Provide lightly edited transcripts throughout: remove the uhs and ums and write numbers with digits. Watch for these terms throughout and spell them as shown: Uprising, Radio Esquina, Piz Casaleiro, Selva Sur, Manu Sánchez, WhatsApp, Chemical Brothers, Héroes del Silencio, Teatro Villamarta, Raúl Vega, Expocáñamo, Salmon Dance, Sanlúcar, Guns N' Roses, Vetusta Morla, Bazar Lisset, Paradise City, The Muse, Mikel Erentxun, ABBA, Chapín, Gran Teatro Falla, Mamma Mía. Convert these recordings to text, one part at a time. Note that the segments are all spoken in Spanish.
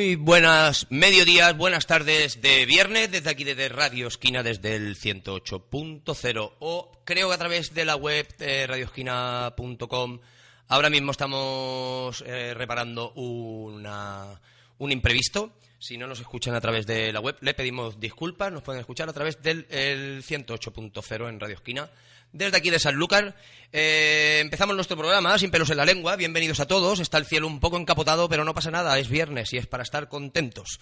Muy buenas mediodías, buenas tardes de viernes, desde aquí, desde Radio Esquina, desde el 108.0, o creo que a través de la web radioesquina.com. Ahora mismo estamos reparando un imprevisto. Si no nos escuchan a través de la web, le pedimos disculpas. Nos pueden escuchar a través del 108.0 en Radio Esquina, desde aquí de Sanlúcar. Empezamos nuestro programa, Sin pelos en la lengua. Bienvenidos a todos. Está el cielo un poco encapotado, pero no pasa nada. Es viernes y es para estar contentos.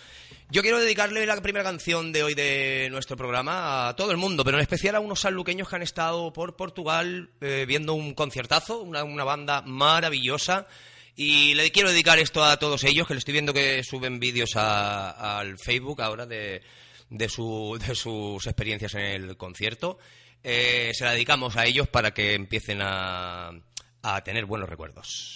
Yo quiero dedicarle la primera canción de hoy de nuestro programa a todo el mundo, pero en especial a unos sanluqueños que han estado por Portugal viendo un conciertazo, una banda maravillosa. Y le quiero dedicar esto a todos ellos, que le estoy viendo que suben vídeos al Facebook ahora de sus experiencias en el concierto. Se la dedicamos a ellos para que empiecen a tener buenos recuerdos.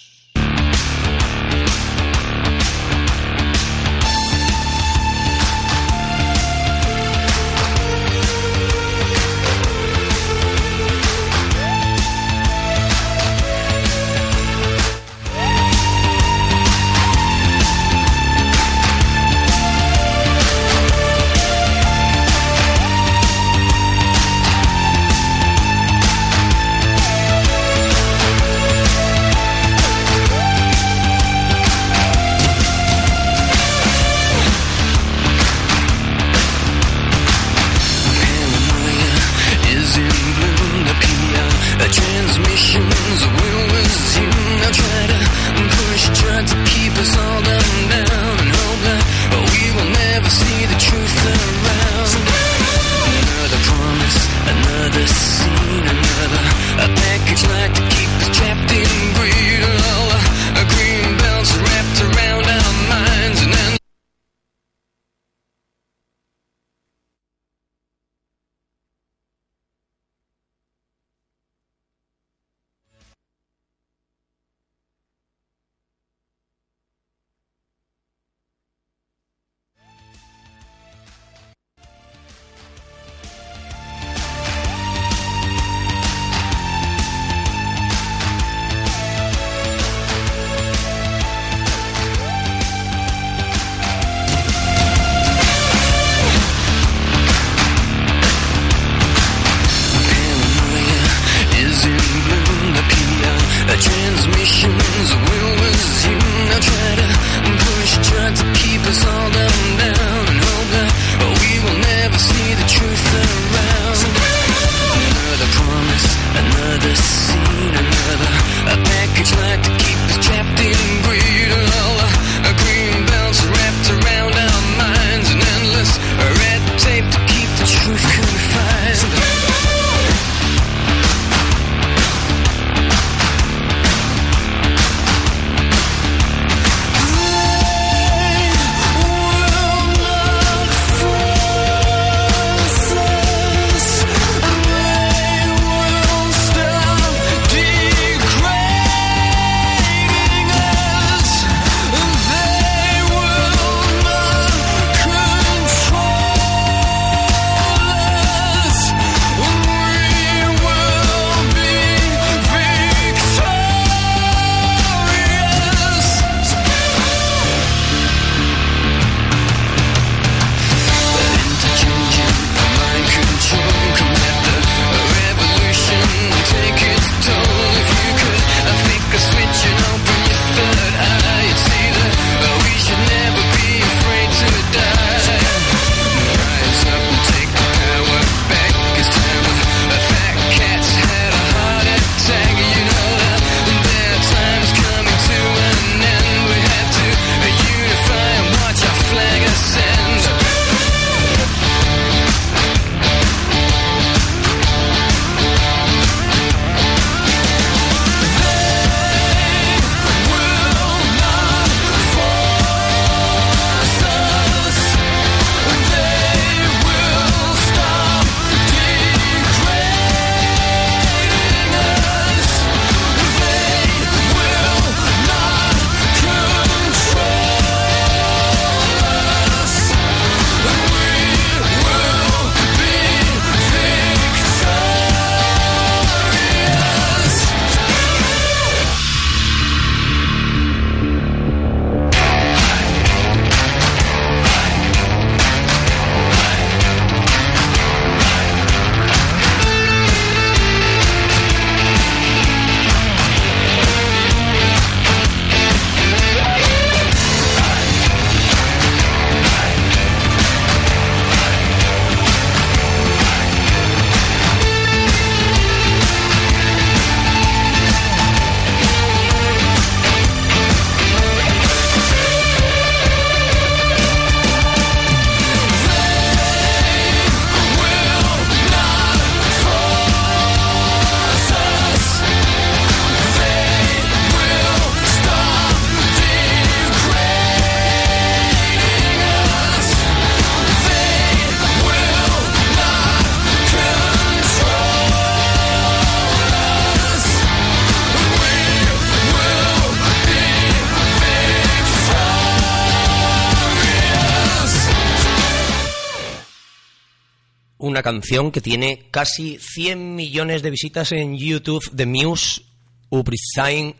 una canción que tiene casi 100 millones de visitas en YouTube, The Muse, Uprising,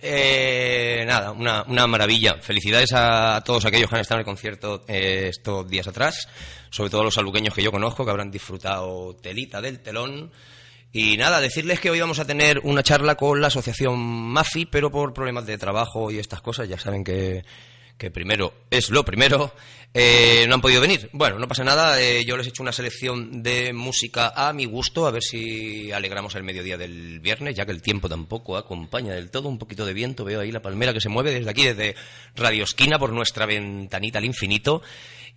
nada, una maravilla. Felicidades a todos aquellos que han estado en el concierto estos días atrás, sobre todo los sanluqueños que yo conozco, que habrán disfrutado telita del telón. Y nada, decirles que hoy vamos a tener una charla con la asociación MAFI, pero por problemas de trabajo y estas cosas, ya saben que primero es lo primero, no han podido venir. Bueno, no pasa nada, yo les he hecho una selección de música a mi gusto, a ver si alegramos el mediodía del viernes, ya que el tiempo tampoco acompaña del todo, un poquito de viento, veo ahí la palmera que se mueve desde aquí, desde Radio Esquina, por nuestra ventanita al infinito.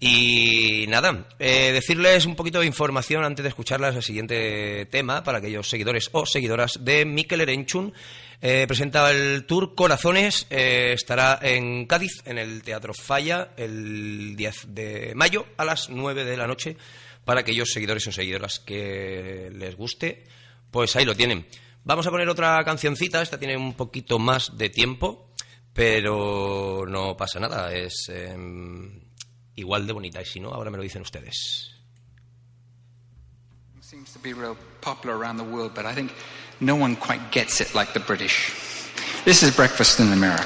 Y nada, decirles un poquito de información antes de escucharlas al siguiente tema, para aquellos seguidores o seguidoras de Mikel Erentxun. Presenta el tour Corazones, estará en Cádiz, en el Teatro Falla, el 10 de mayo a las 9 de la noche, para aquellos seguidores o seguidoras que les guste, pues ahí lo tienen. Vamos a poner otra cancioncita, esta tiene un poquito más de tiempo, pero no pasa nada, es... igual de bonita, y si no, ahora me lo dicen ustedes. Seems to be real popular around the world, but I think no one quite gets it like the British. This is Breakfast in America.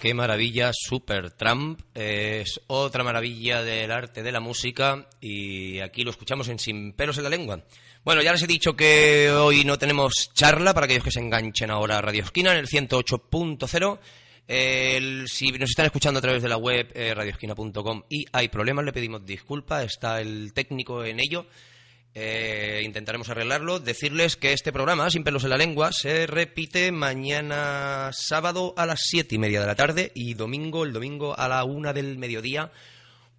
Qué maravilla, Super Trump, es otra maravilla del arte de la música y aquí lo escuchamos en Sin pelos en la lengua. Bueno, ya les he dicho que hoy no tenemos charla para aquellos que se enganchen ahora a Radio Esquina en el 108.0, Si nos están escuchando a través de la web radioesquina.com y hay problemas, le pedimos disculpas, está el técnico en ello. Intentaremos arreglarlo. Decirles que este programa, Sin pelos en la lengua, se repite mañana sábado a las 7:30 de la tarde y el domingo a la 1:00 del mediodía.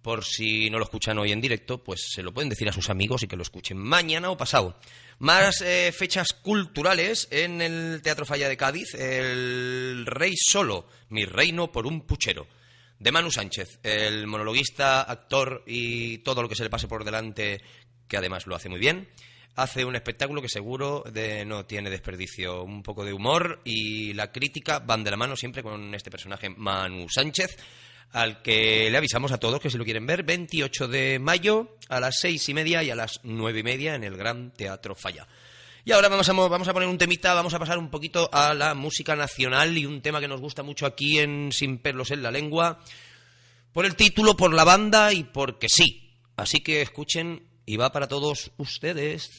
Por si no lo escuchan hoy en directo, pues se lo pueden decir a sus amigos y que lo escuchen mañana o pasado. Más fechas culturales en el Teatro Falla de Cádiz. El Rey Solo, mi reino por un puchero, de Manu Sánchez, el monologuista, actor y todo lo que se le pase por delante, que además lo hace muy bien. Hace un espectáculo que seguro no tiene desperdicio. Un poco de humor y la crítica van de la mano siempre con este personaje, Manu Sánchez, al que le avisamos a todos que si lo quieren ver, 28 de mayo a las 6:30 y a las 9:30 en el Gran Teatro Falla. Y ahora vamos a poner un temita, vamos a pasar un poquito a la música nacional y un tema que nos gusta mucho aquí en Sin pelos en la lengua, por el título, por la banda y porque sí. Así que escuchen... Y va para todos ustedes.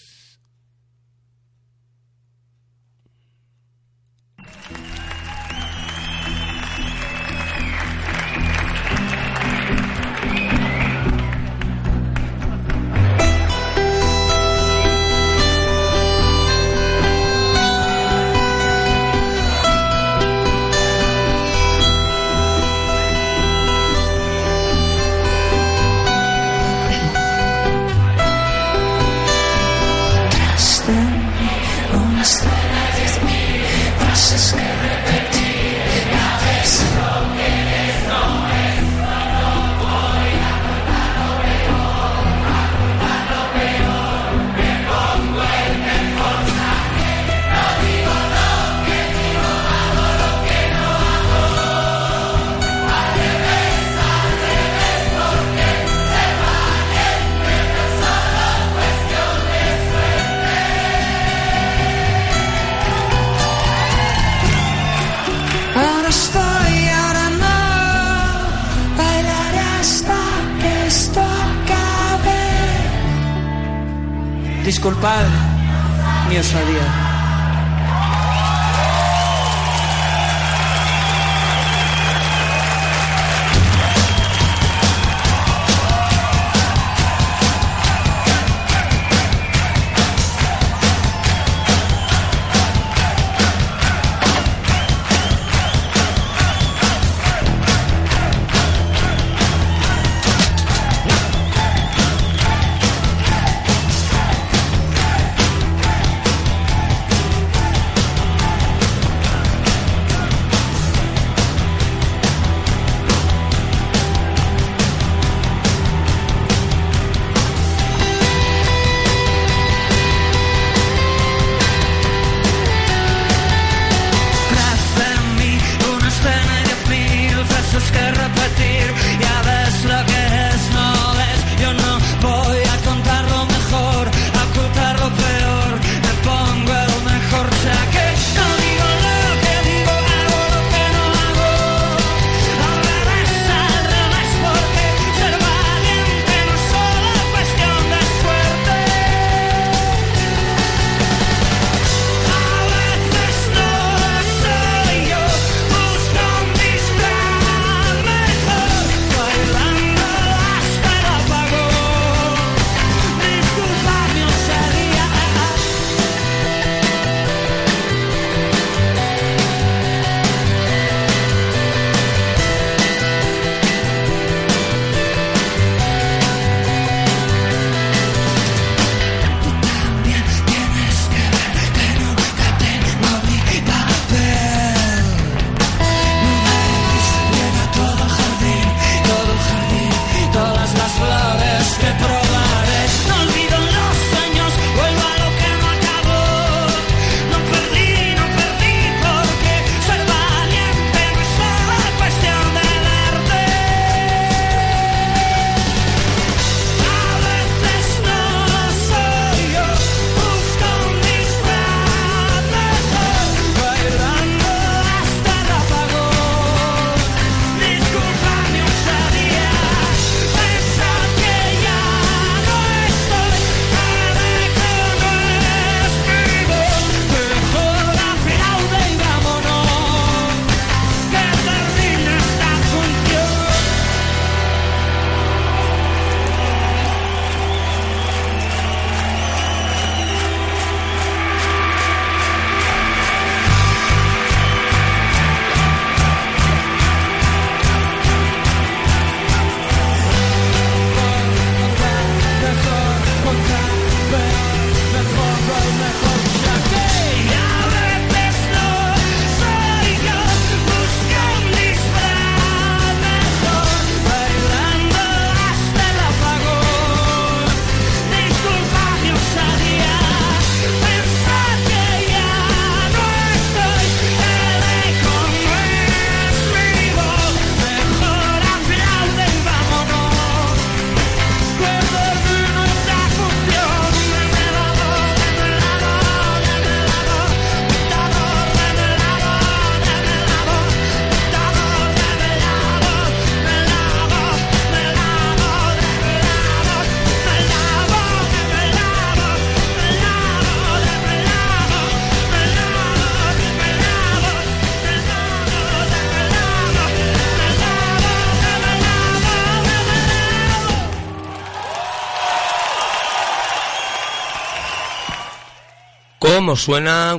Disculpad mi osadía.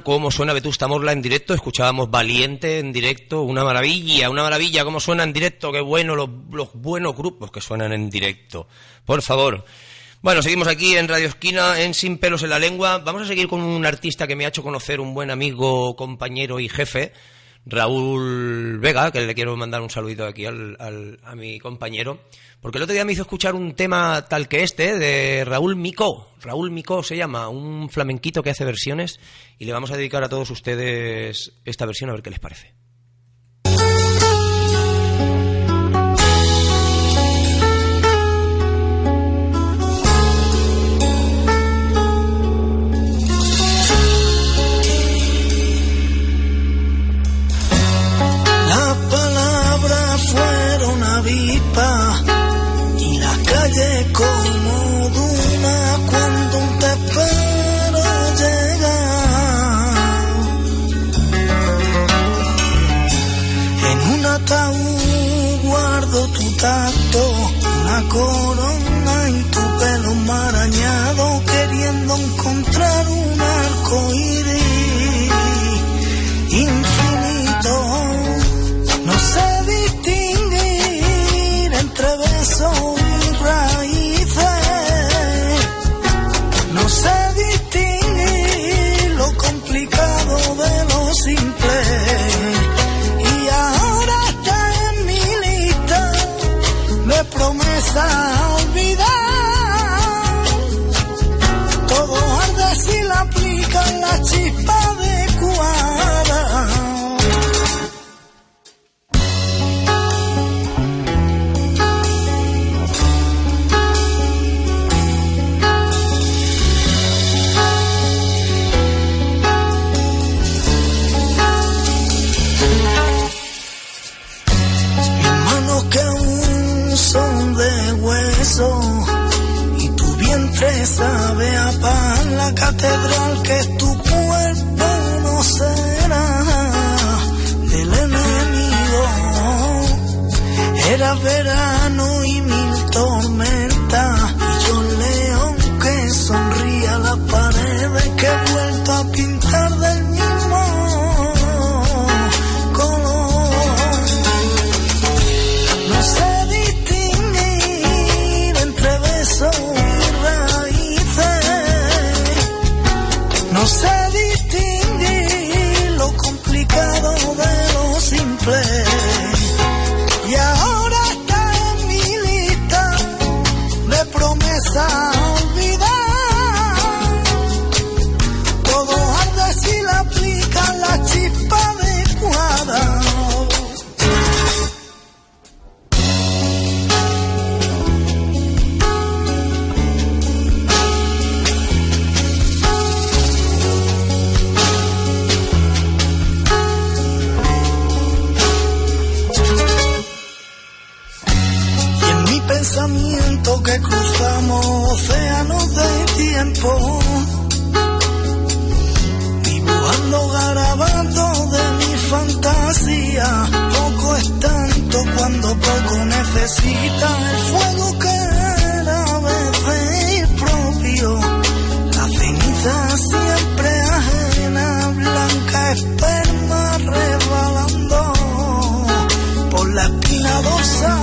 cómo suena Vetusta Morla en directo. Escuchábamos Valiente en directo, una maravilla, cómo suena en directo, qué bueno los buenos grupos que suenan en directo, por favor. Bueno, seguimos aquí en Radio Esquina, en Sin pelos en la lengua. Vamos a seguir con un artista que me ha hecho conocer un buen amigo, compañero y jefe, Raúl Vega, que le quiero mandar un saludito aquí a mi compañero, porque el otro día me hizo escuchar un tema tal que este, de Raúl Micó. Raúl Micó se llama, un flamenquito que hace versiones, y le vamos a dedicar a todos ustedes esta versión, a ver qué les parece. Y la calle como duna cuando te espero llegar. En un ataúd guardo tu tacto, una corona y tu pelo marañado, queriendo encontrar un arco iris infinito. No sé distinguir entre besos y raíces, no sé distinguir lo complicado de lo simple, y ahora está en mi lista de promesas a olvidar. Todos al decir aplican la chispa adecuada. Y tu vientre sabe a pan, la catedral que es tu cuerpo no será del enemigo. Era verano y mil tormentas, y yo león que sonría las paredes que he vuelto a pintar del mismo color. No sé y raíces, no sé distinguir lo complicado de lo simple, y ahora está en mi lista de promesas a olvidar. Todo al decir aplica la chispa adecuada. Que cruzamos océanos de tiempo, dibujando garabatos de mi fantasía. Poco es tanto cuando poco necesita el fuego que era a veces propio, la ceniza siempre ajena, blanca esperma resbalando por la espina dorsal.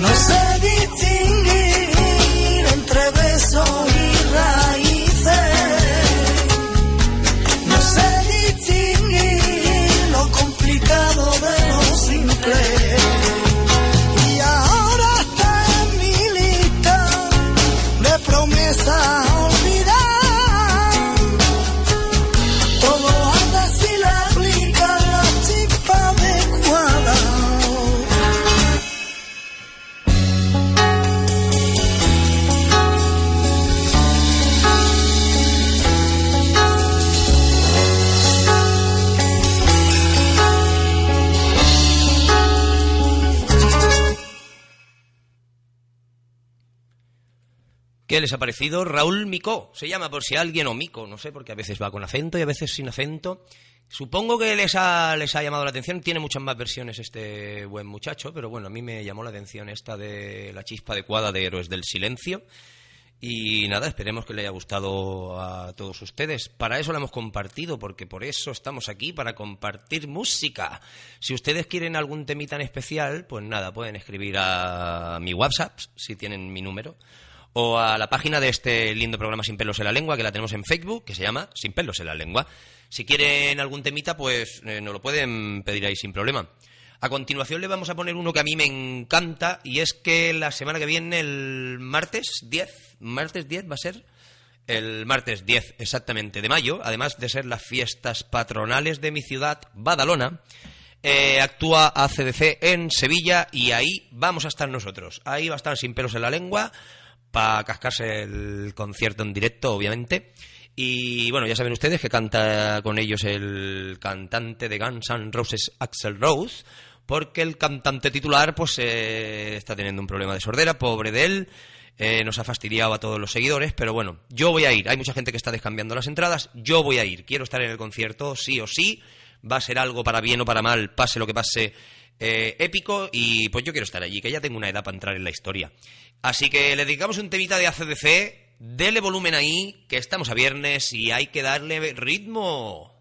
No sé distinguir entre besos y raíces, no sé distinguir lo complicado de lo simple, y ahora está en mi lista de promesas. ¿Qué les ha parecido? Raúl Micó se llama, por si alguien, o Mico, no sé, porque a veces va con acento y a veces sin acento. Supongo que les ha llamado la atención. Tiene muchas más versiones este buen muchacho, pero bueno, a mí me llamó la atención esta de la chispa adecuada de Héroes del Silencio. Y nada, esperemos que le haya gustado a todos ustedes. Para eso la hemos compartido, porque por eso estamos aquí, para compartir música. Si ustedes quieren algún temita en especial, pues nada, pueden escribir a mi WhatsApp, si tienen mi número, o a la página de este lindo programa Sin pelos en la lengua, que la tenemos en Facebook, que se llama Sin pelos en la lengua. Si quieren algún temita, pues nos lo pueden pedir ahí sin problema. A continuación le vamos a poner uno que a mí me encanta, y es que la semana que viene, el martes 10 va a ser, el martes 10 exactamente de mayo, además de ser las fiestas patronales de mi ciudad, Badalona, actúa AC/DC en Sevilla, y ahí vamos a estar nosotros. Ahí va a estar Sin pelos en la lengua, para cascarse el concierto en directo, obviamente. Y bueno, ya saben ustedes que canta con ellos el cantante de Guns N' Roses, Axl Rose, porque el cantante titular pues está teniendo un problema de sordera, pobre de él, nos ha fastidiado a todos los seguidores, pero bueno, yo voy a ir. Hay mucha gente que está descambiando las entradas, yo voy a ir, quiero estar en el concierto sí o sí, va a ser algo para bien o para mal, pase lo que pase, épico, y pues yo quiero estar allí, que ya tengo una edad para entrar en la historia. Así que le dedicamos un temita de AC/DC. Dele volumen ahí, que estamos a viernes y hay que darle ritmo.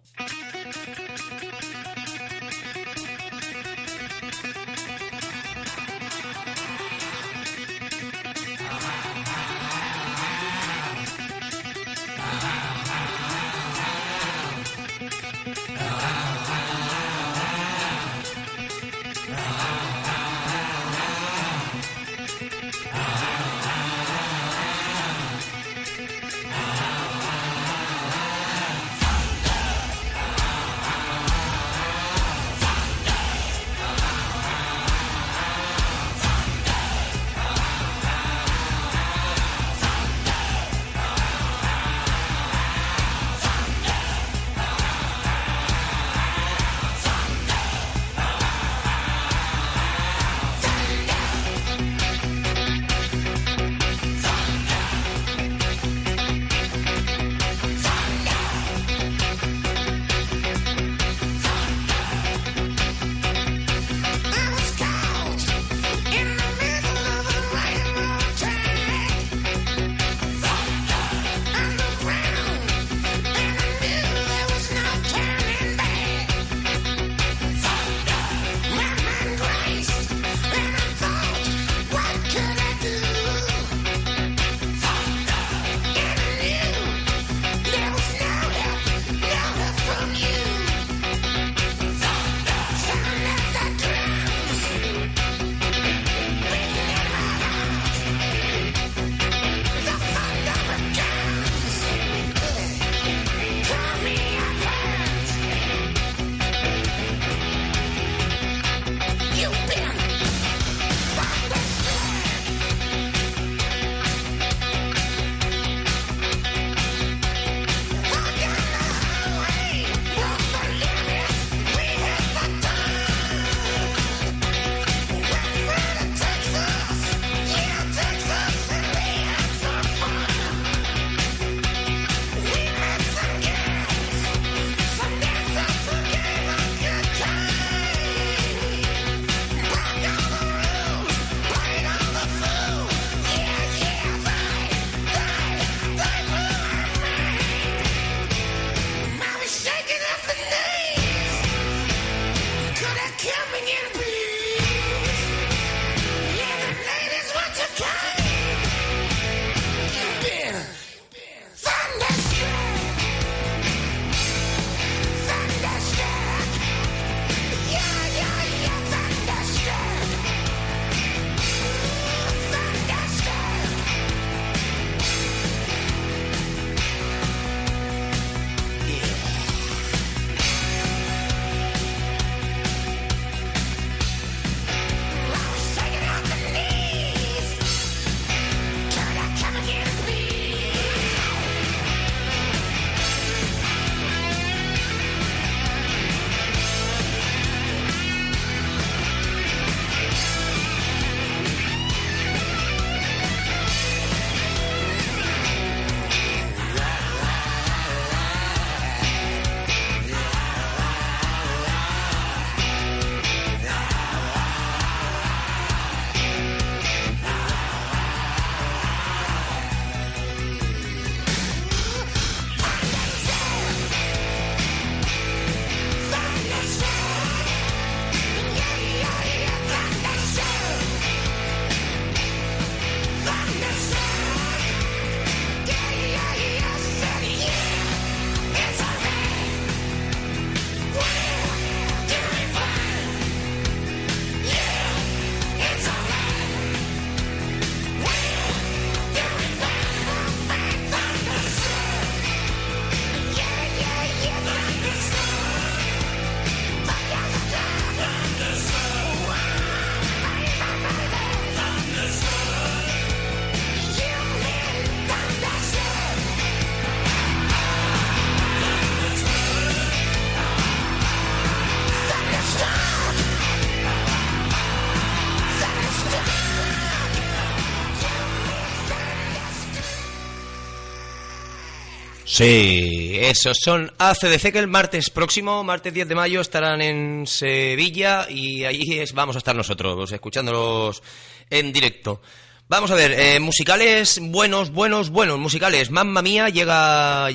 Sí, esos son AC/DC, que el martes próximo, martes 10 de mayo, estarán en Sevilla y allí vamos a estar nosotros, escuchándolos en directo. Vamos a ver, musicales buenos. Musicales, Mamma Mía llega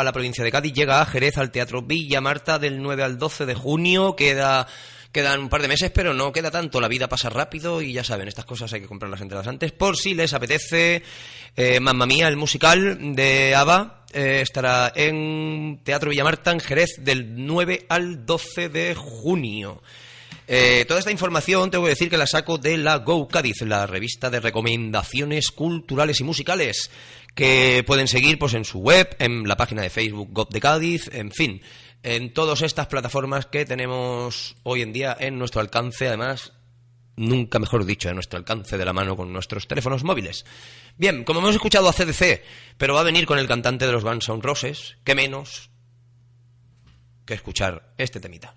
a la provincia de Cádiz, llega a Jerez, al Teatro Villamarta, del 9 al 12 de junio, Quedan un par de meses, pero no queda tanto. La vida pasa rápido y ya saben, estas cosas hay que comprar las entradas antes, por si les apetece. Mamma Mía, el musical de ABBA, estará en Teatro Villamarta, en Jerez, del 9 al 12 de junio. Toda esta información, tengo que decir que la saco de la Go Cádiz, la revista de recomendaciones culturales y musicales, que pueden seguir pues en su web, en la página de Facebook Go de Cádiz, en fin, en todas estas plataformas que tenemos hoy en día en nuestro alcance, además, nunca mejor dicho, en nuestro alcance de la mano con nuestros teléfonos móviles. Bien, como hemos escuchado a AC/DC, pero va a venir con el cantante de los Guns N' Roses, ¿qué menos que escuchar este temita?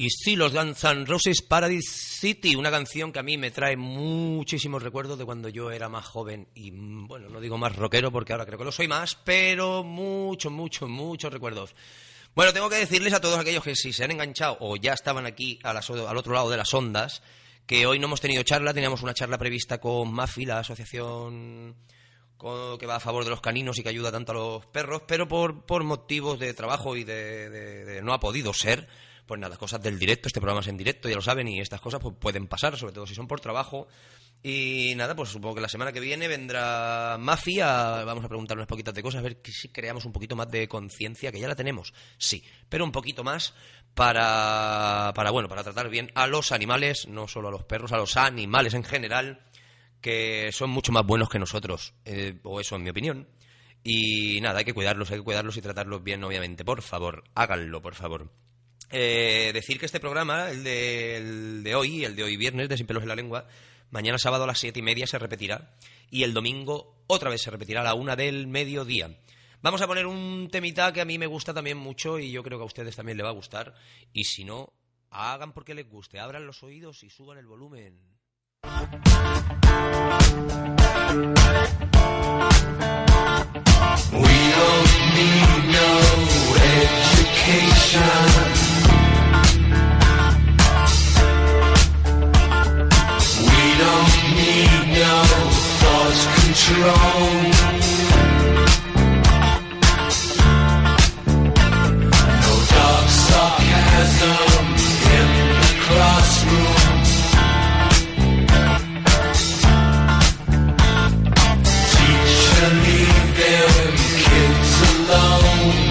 Y sí, los Guns N' Roses, Paradise City, una canción que a mí me trae muchísimos recuerdos de cuando yo era más joven y, bueno, no digo más rockero porque ahora creo que lo soy más, pero muchos, muchos, muchos recuerdos. Bueno, tengo que decirles a todos aquellos que si se han enganchado o ya estaban aquí al otro lado de las ondas, que hoy no hemos tenido charla, teníamos una charla prevista con MAFI, la asociación que va a favor de los caninos y que ayuda tanto a los perros, pero por motivos de trabajo y de no ha podido ser. Pues nada, cosas del directo, este programa es en directo, ya lo saben, y estas cosas pues pueden pasar, sobre todo si son por trabajo. Y nada, pues supongo que la semana que viene vendrá Mafi, vamos a preguntar unas poquitas de cosas, a ver si creamos un poquito más de conciencia, que ya la tenemos, sí, pero un poquito más para tratar bien a los animales, no solo a los perros, a los animales en general, que son mucho más buenos que nosotros, o eso en mi opinión. Y nada, hay que cuidarlos y tratarlos bien, obviamente, por favor, háganlo, por favor. Decir que este programa, el de hoy viernes, de Sin pelos en la lengua, mañana sábado a las 7:30 se repetirá, y el domingo otra vez se repetirá a la 1:00 p.m. Vamos a poner un temita que a mí me gusta también mucho y yo creo que a ustedes también les va a gustar, y si no, hagan porque les guste, abran los oídos y suban el volumen. We don't need no education. We don't need no thought control. No dark sarcasm in the classroom. Teacher, leave them kids alone.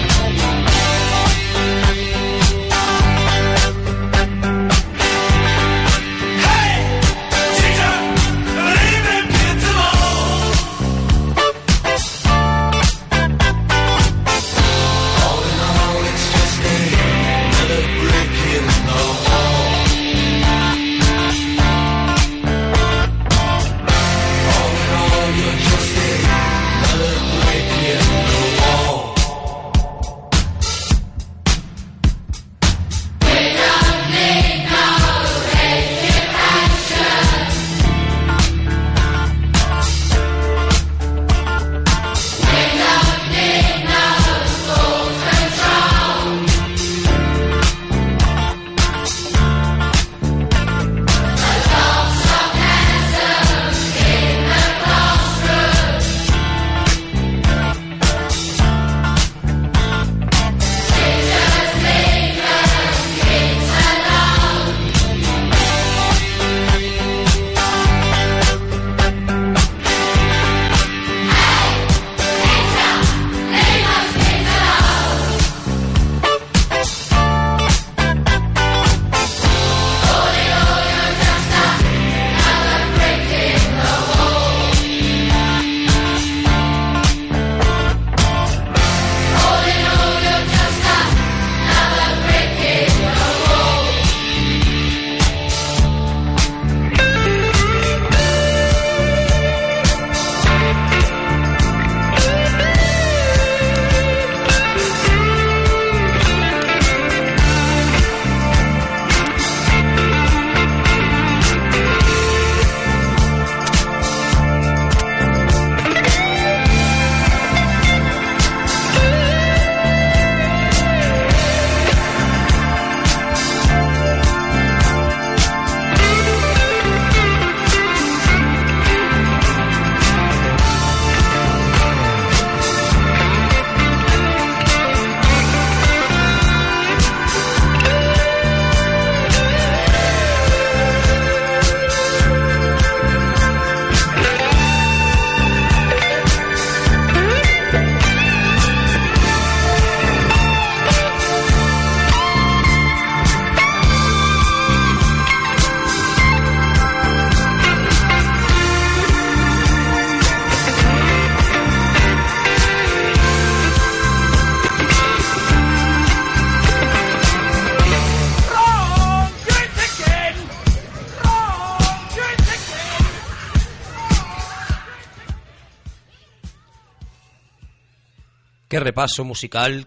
Qué repaso musical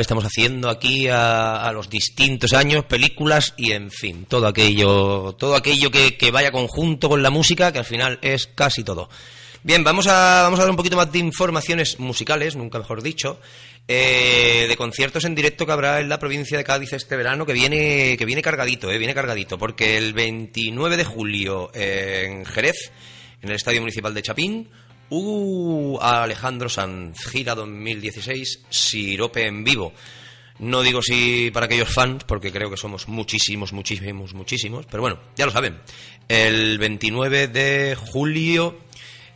estamos haciendo aquí a los distintos años, películas y en fin, todo aquello que vaya conjunto con la música, que al final es casi todo. Bien, vamos a dar un poquito más de informaciones musicales, nunca mejor dicho, de conciertos en directo que habrá en la provincia de Cádiz este verano, que viene cargadito, viene cargadito, porque el 29 de julio en Jerez, en el Estadio Municipal de Chapín, Alejandro Sanz, gira 2016, Sirope en vivo. No digo si para aquellos fans, porque creo que somos muchísimos, pero bueno, ya lo saben. El 29 de julio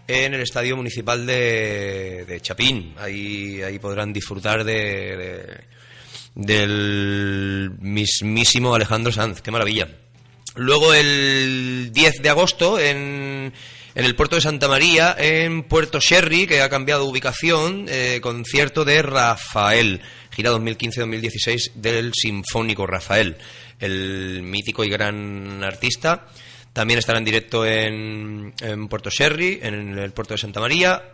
en el Estadio Municipal de Chapín. Ahí podrán disfrutar del mismísimo Alejandro Sanz. ¡Qué maravilla! Luego el 10 de agosto en el puerto de Santa María, en Puerto Sherry, que ha cambiado de ubicación, concierto de Rafael, gira 2015-2016 del sinfónico Rafael, el mítico y gran artista. También estará en directo en Puerto Sherry, en el puerto de Santa María,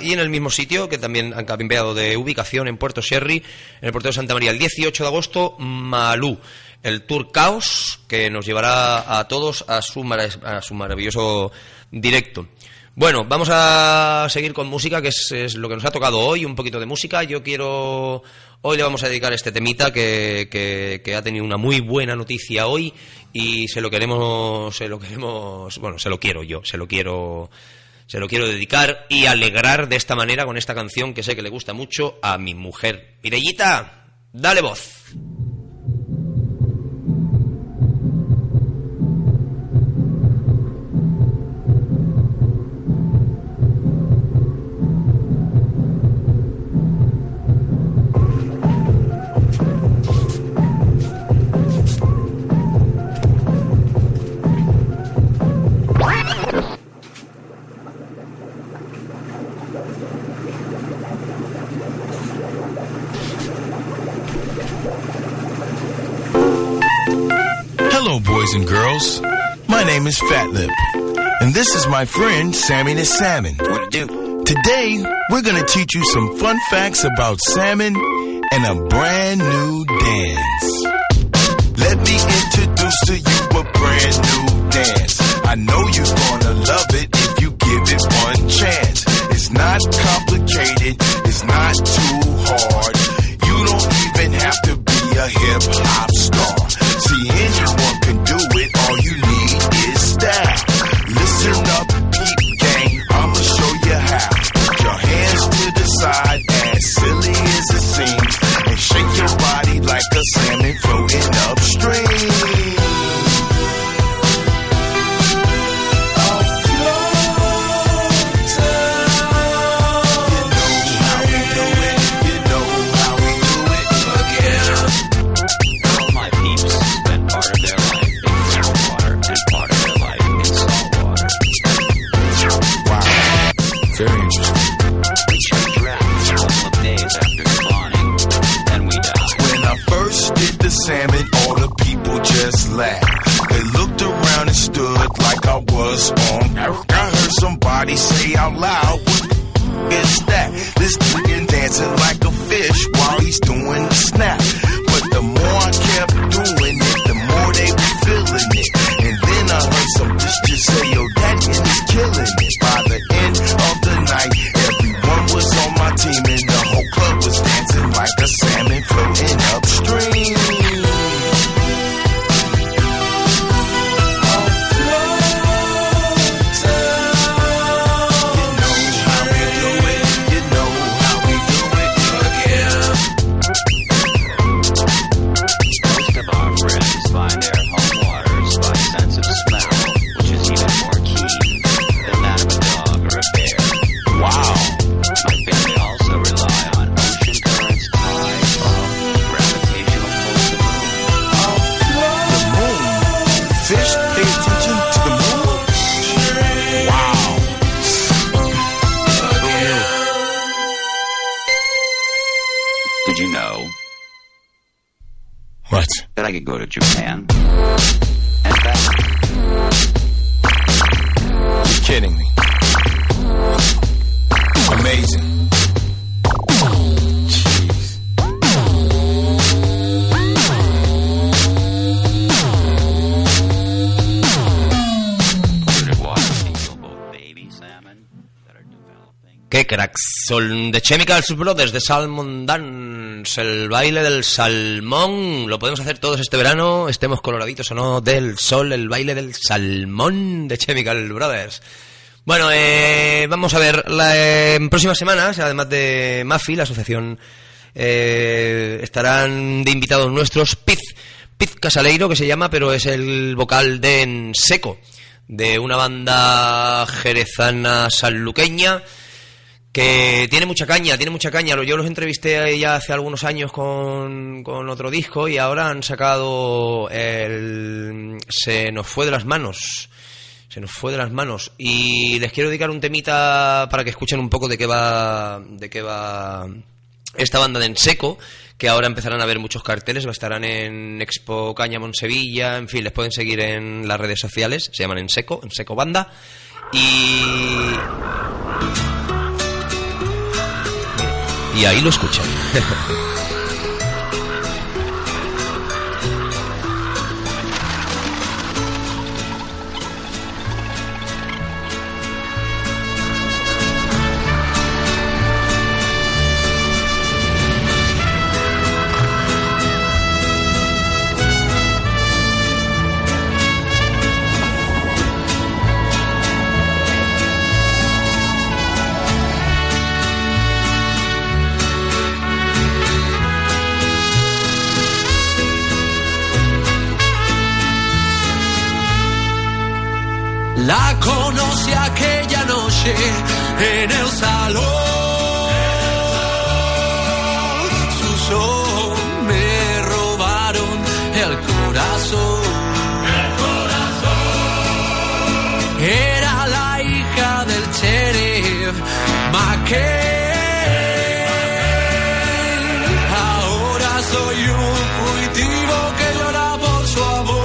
y en el mismo sitio, que también han cambiado de ubicación, en Puerto Sherry, en el puerto de Santa María. El 18 de agosto, Malú, el Tour Caos, que nos llevará a todos a su maravilloso directo. Bueno, vamos a seguir con música, que es lo que nos ha tocado hoy, un poquito de música. Hoy le vamos a dedicar este temita que ha tenido una muy buena noticia hoy y se lo quiero dedicar y alegrar de esta manera con esta canción que sé que le gusta mucho a mi mujer. Mirellita, dale voz. And girls, my name is Fat Lip, and this is my friend Sammy the Salmon. What to do? Today, we're gonna teach you some fun facts about salmon and a brand new dance. Let me introduce to you a brand new dance. I know you're gonna love it if you give it one chance. It's not complicated, it's not too hard. You don't even have to be a hip hop star. See, anyone can do it, all you need is style. Listen up, peep gang, I'ma show you how. Put your hands to the side, as silly as it seems, and shake your body like a salmon floating upstream. Salmon, all the people just laughed. They looked around and stood like I was on. I heard somebody say out loud, what the is that? This nigga dancing like a fish while he's doing the snap. But the more I kept doing it, the more they were feeling it. And then I heard some just say, yo, that nigga is killing it. By the end of the night, everyone was on my team and the whole club was dancing like a salmon floating upstream. That I could go to Japan and back. You're kidding me. Amazing. Qué cracks son. The Chemical Brothers, de Salmon Dance, el baile del salmón. Lo podemos hacer todos este verano, estemos coloraditos o no del sol, el baile del salmón de Chemical Brothers. Bueno, vamos a ver, en próximas semanas, además de MAFI, la asociación, estarán de invitados nuestros Piz Casaleiro, que se llama, pero es el vocal de Enseco, de una banda jerezana sanluqueña que tiene mucha caña. Yo los entrevisté ya hace algunos años con otro disco y ahora han sacado el Se nos fue de las manos. Y les quiero dedicar un temita para que escuchen un poco de qué va esta banda de Enseco, que ahora empezarán a ver muchos carteles, estarán en Expocáñamo en Sevilla, en fin, les pueden seguir en las redes sociales, se llaman Enseco Banda. Y ahí lo escuchan. La conocí aquella noche en el salón. Sus ojos me robaron el corazón. Era la hija del sheriff McKay. Ahora soy un fugitivo que llora por su amor.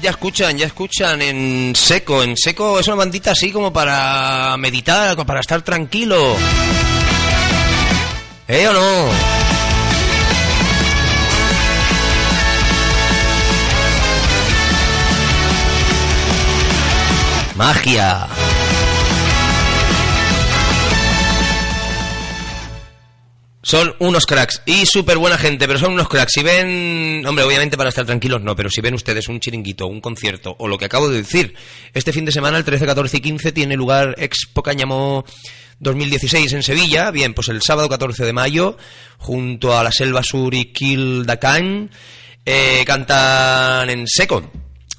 Pues ya escuchan Enseco. Enseco es una bandita así como para meditar, para estar tranquilo. ¿Eh o no? Magia. Son unos cracks y súper buena gente, pero son unos cracks. Si ven, hombre, obviamente para estar tranquilos no, pero si ven ustedes un chiringuito, un concierto o lo que acabo de decir, este fin de semana, el 13, 14 y 15, tiene lugar Expocáñamo 2016 en Sevilla. Bien, pues el sábado 14 de mayo, junto a la Selva Sur y Kildacán, cantan Enseco.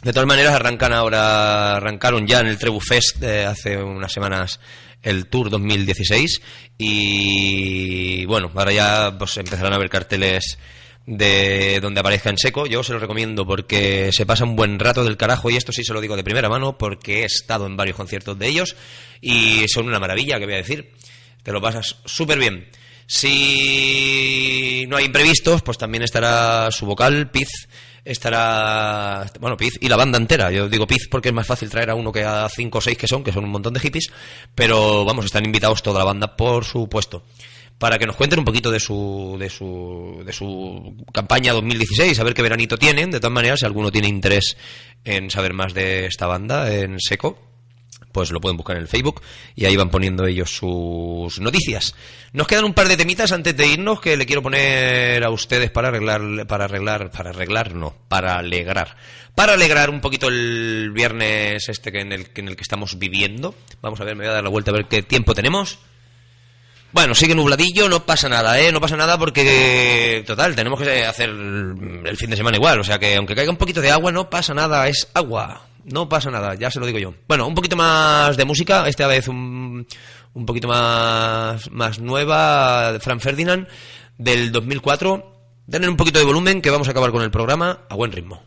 De todas maneras, arrancaron ya en el Trebufest hace unas semanas el Tour 2016 y bueno, ahora ya pues empezarán a ver carteles de donde aparezca Enseco. Yo se lo recomiendo porque se pasa un buen rato del carajo, y esto sí se lo digo de primera mano porque he estado en varios conciertos de ellos y son una maravilla, que voy a decir, te lo pasas súper bien. Si no hay imprevistos, pues también estará su vocal, Piz y la banda entera. Yo digo Piz porque es más fácil traer a uno que a 5 o 6 que son un montón de hippies, pero vamos, están invitados toda la banda, por supuesto, para que nos cuenten un poquito de su campaña 2016, a ver qué veranito tienen. De todas maneras, si alguno tiene interés en saber más de esta banda, Enseco, pues lo pueden buscar en el Facebook y ahí van poniendo ellos sus noticias. Nos quedan un par de temitas antes de irnos que le quiero poner a ustedes para alegrar un poquito el viernes en el que estamos viviendo. Vamos a ver, me voy a dar la vuelta a ver qué tiempo tenemos. Bueno, sigue nubladillo, no pasa nada porque, total, tenemos que hacer el fin de semana igual, o sea que aunque caiga un poquito de agua, no pasa nada, es agua, no pasa nada, ya se lo digo yo. Bueno, un poquito más de música, esta vez un poquito más nueva, Franz Ferdinand, del 2004, tener un poquito de volumen que vamos a acabar con el programa a buen ritmo.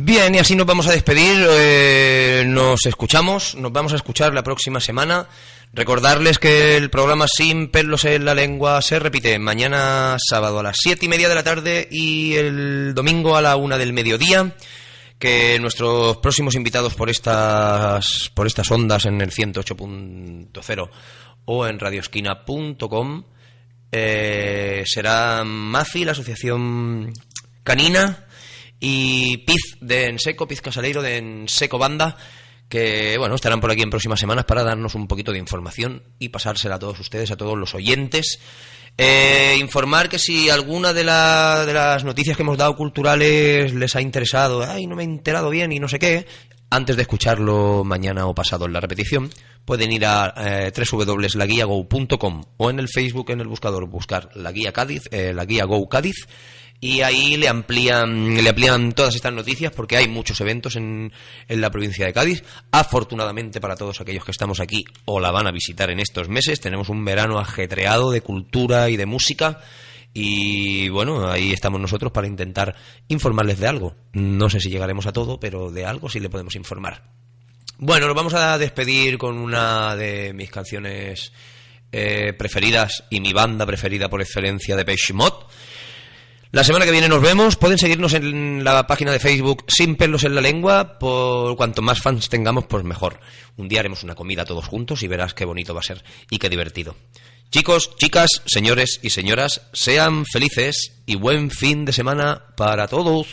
Bien, y así nos vamos a despedir, nos escuchamos, nos vamos a escuchar la próxima semana. Recordarles que el programa Sin pelos en la lengua se repite mañana sábado a las 7:30 de la tarde y el domingo a la 1:00 del mediodía, que nuestros próximos invitados por estas ondas en el 108.0 o en radioesquina.com será MAFI, la Asociación Canina, y Piz de Enseco, Piz Casaleiro de Enseco Banda, que bueno, estarán por aquí en próximas semanas para darnos un poquito de información y pasársela a todos ustedes, a todos los oyentes. Informar que si alguna de las noticias que hemos dado culturales les ha interesado, ay, no me he enterado bien y no sé qué, antes de escucharlo mañana o pasado en la repetición, pueden ir a www.laguiago.com o en el Facebook, en el buscador, buscar La Guía Cádiz, La Guía Go Cádiz, y ahí le amplían todas estas noticias, porque hay muchos eventos en la provincia de Cádiz. Afortunadamente para todos aquellos que estamos aquí o la van a visitar en estos meses, tenemos un verano ajetreado de cultura y de música, y bueno, ahí estamos nosotros para intentar informarles de algo. No sé si llegaremos a todo, pero de algo sí le podemos informar. Bueno, nos vamos a despedir con una de mis canciones preferidas y mi banda preferida por excelencia, de Depeche Mode. La semana que viene nos vemos. Pueden seguirnos en la página de Facebook Sin pelos en la lengua. Por cuanto más fans tengamos, pues mejor. Un día haremos una comida todos juntos y verás qué bonito va a ser y qué divertido. Chicos, chicas, señores y señoras, sean felices y buen fin de semana para todos.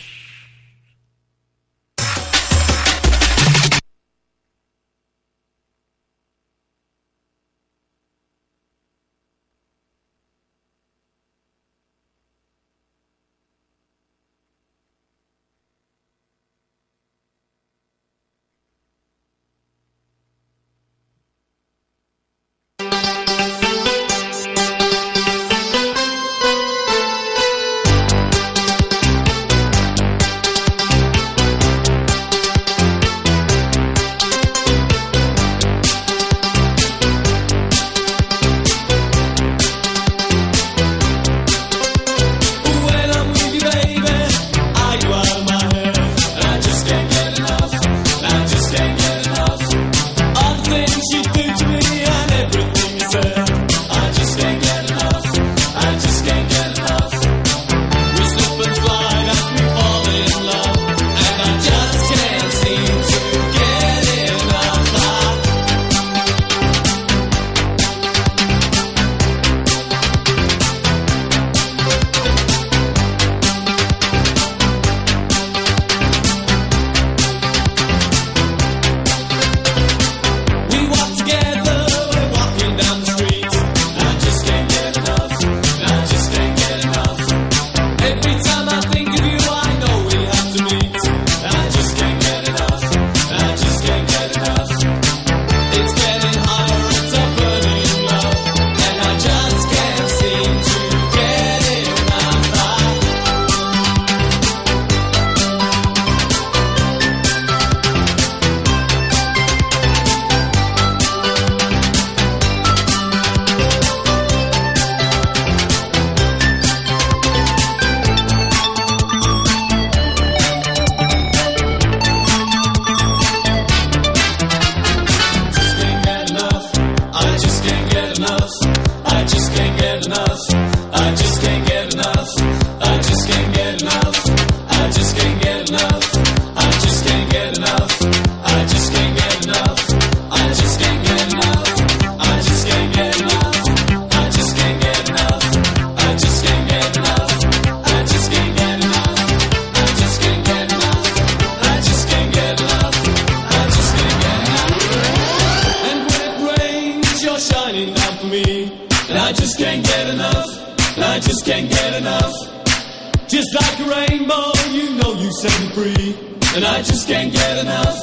And I just can't get enough.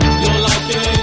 You're like an